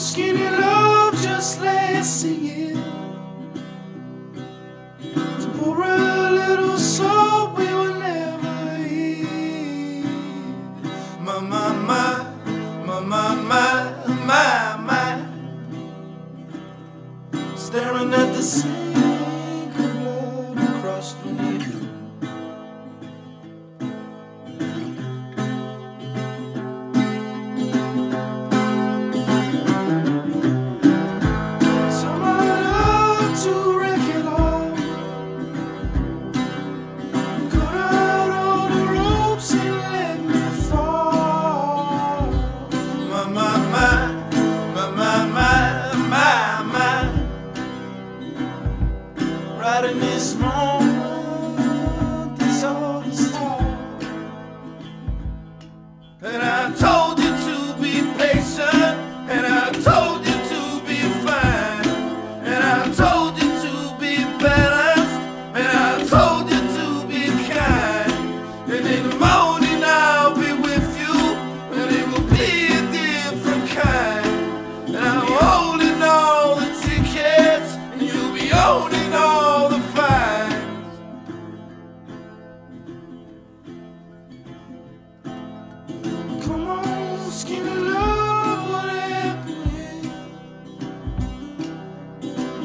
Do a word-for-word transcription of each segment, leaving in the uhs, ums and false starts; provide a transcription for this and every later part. skinny love just last year. To pour a little soul we will never hear. My, my, my, my, my, my, my, my. Staring at the sink of blood across the window. Right in this moment, this all is talk. And I told you to be patient, and I told you to be fine, and I told you to be balanced, and I told you to be kind. And in the morning I'll be with you, and it will be a different kind. And I'm holding all the tickets, and you'll be holding all. Come on, skinny love, what happened?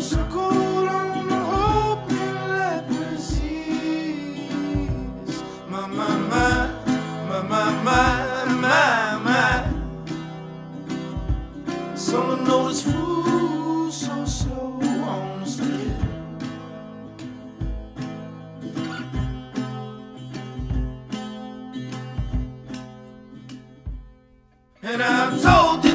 Circle on the hope and let me seize. My, my, my, my, my, my, my, my. Someone knows food so slow on the step. And I told you